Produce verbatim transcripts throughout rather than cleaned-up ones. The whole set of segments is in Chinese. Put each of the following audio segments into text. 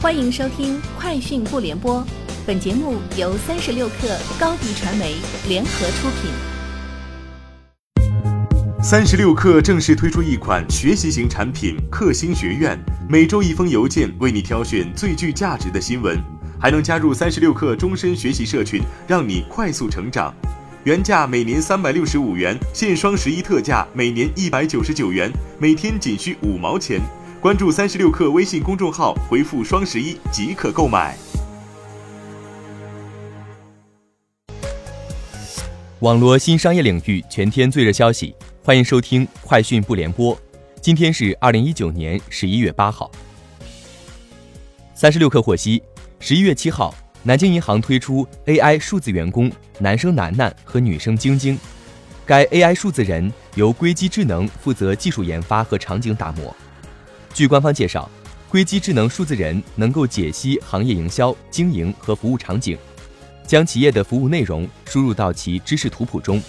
欢迎收听快讯不联播，本节目由三十六克高低传媒联合出品。三十六克正式推出一款学习型产品克星学院，每周一封邮件为你挑选最具价值的新闻，还能加入三十六克终身学习社群，让你快速成长。原价每年三百六十五元，现双十一特价每年一百九十九元，每天仅需五毛钱。关注三十六氪微信公众号，回复双十一即可购买。网罗新商业领域全天最热消息，欢迎收听快讯不联播。今天是二零一九年十一月八号。三十六氪获悉，十一月七号，南京银行推出 A I 数字员工男生楠楠和女生晶晶。该 A I 数字人由硅基智能负责技术研发和场景打磨。据官方介绍，硅基智能数字人能够解析行业营销、经营和服务场景，将企业的服务内容输入到其知识图谱中，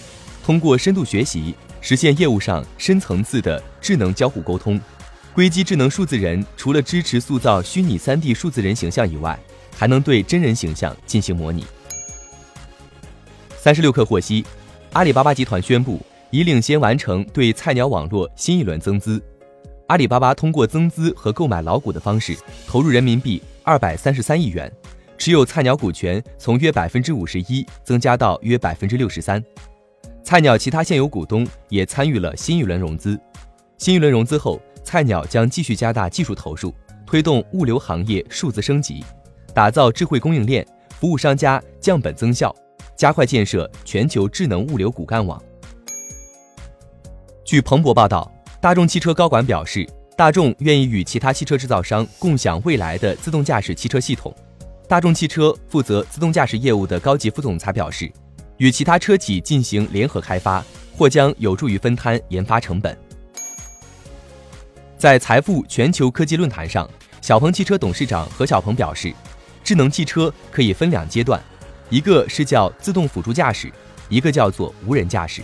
通过深度学习实现业务上深层次的智能交互沟通。硅基智能数字人除了支持塑造虚拟 三 D 数字人形象以外，还能对真人形象进行模拟。三十六氪获悉，阿里巴巴集团宣布已领先完成对菜鸟网络新一轮增资。阿里巴巴通过增资和购买老股的方式，投入人民币二百三十三亿元，持有菜鸟股权从约百分之五十一增加到约百分之六十三。菜鸟其他现有股东也参与了新一轮融资。新一轮融资后，菜鸟将继续加大技术投入，推动物流行业数字升级，打造智慧供应链，服务商家，降本增效，加快建设全球智能物流骨干网。据彭博报道，大众汽车高管表示，大众愿意与其他汽车制造商共享未来的自动驾驶汽车系统。大众汽车负责自动驾驶业务的高级副总裁表示，与其他车企进行联合开发，或将有助于分摊研发成本。在财富全球科技论坛上，小鹏汽车董事长何小鹏表示，智能汽车可以分两阶段，一个是叫自动辅助驾驶，一个叫做无人驾驶。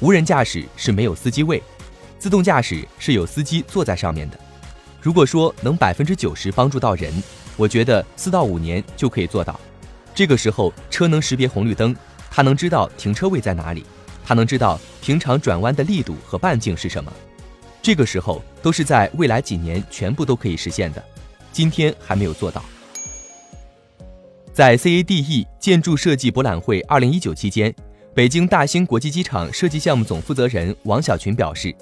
无人驾驶是没有司机位，自动驾驶是有司机坐在上面的。如果说能 百分之九十 帮助到人，我觉得四到五年就可以做到。这个时候车能识别红绿灯，它能知道停车位在哪里，它能知道平常转弯的力度和半径是什么。这个时候都是在未来几年全部都可以实现的，今天还没有做到。在 C A D E 建筑设计博览会二零一九期间，北京大兴国际机场设计项目总负责人王小群表示，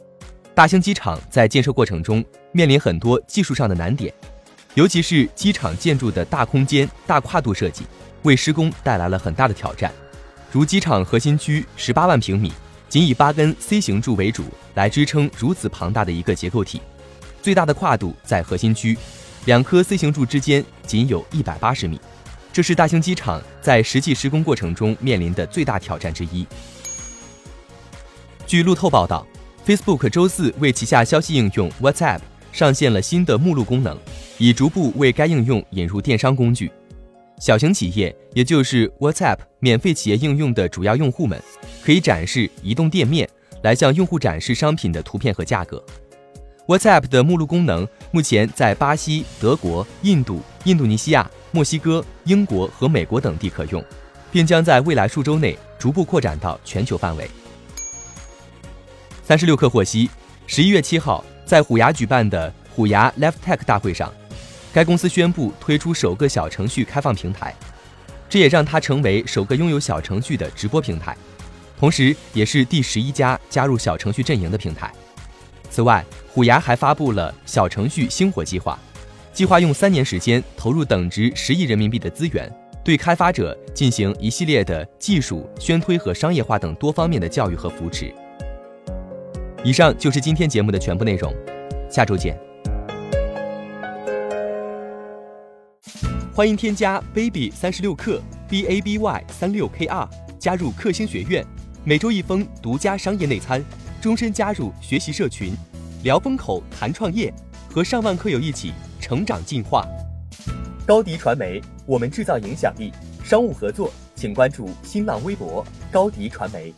大兴机场在建设过程中面临很多技术上的难点，尤其是机场建筑的大空间、大跨度设计，为施工带来了很大的挑战。如机场核心区十八万平米，仅以八根 C 型柱为主来支撑如此庞大的一个结构体，最大的跨度在核心区，两颗 C 型柱之间仅有一百八十米，这是大兴机场在实际施工过程中面临的最大挑战之一。据路透报道，Facebook 周四为旗下消息应用 WhatsApp 上线了新的目录功能，以逐步为该应用引入电商工具。小型企业，也就是 WhatsApp 免费企业应用的主要用户们，可以展示移动店面，来向用户展示商品的图片和价格。WhatsApp 的目录功能目前在巴西、德国、印度、印度尼西亚、墨西哥、英国和美国等地可用，并将在未来数周内逐步扩展到全球范围。三十六氪获悉，十一月七号在虎牙举办的虎牙 LevTech 大会上，该公司宣布推出首个小程序开放平台，这也让它成为首个拥有小程序的直播平台，同时也是第十一家加入小程序阵营的平台。此外，虎牙还发布了小程序星火计划，计划用三年时间投入等值十亿人民币的资源，对开发者进行一系列的技术、宣推和商业化等多方面的教育和扶持。以上就是今天节目的全部内容，下周见。欢迎添加 baby 三十六克 b a b y 三六 k r 加入克星学院，每周一封独家商业内参，终身加入学习社群，聊风口谈创业，和上万课友一起成长进化。高迪传媒，我们制造影响力。商务合作，请关注新浪微博高迪传媒。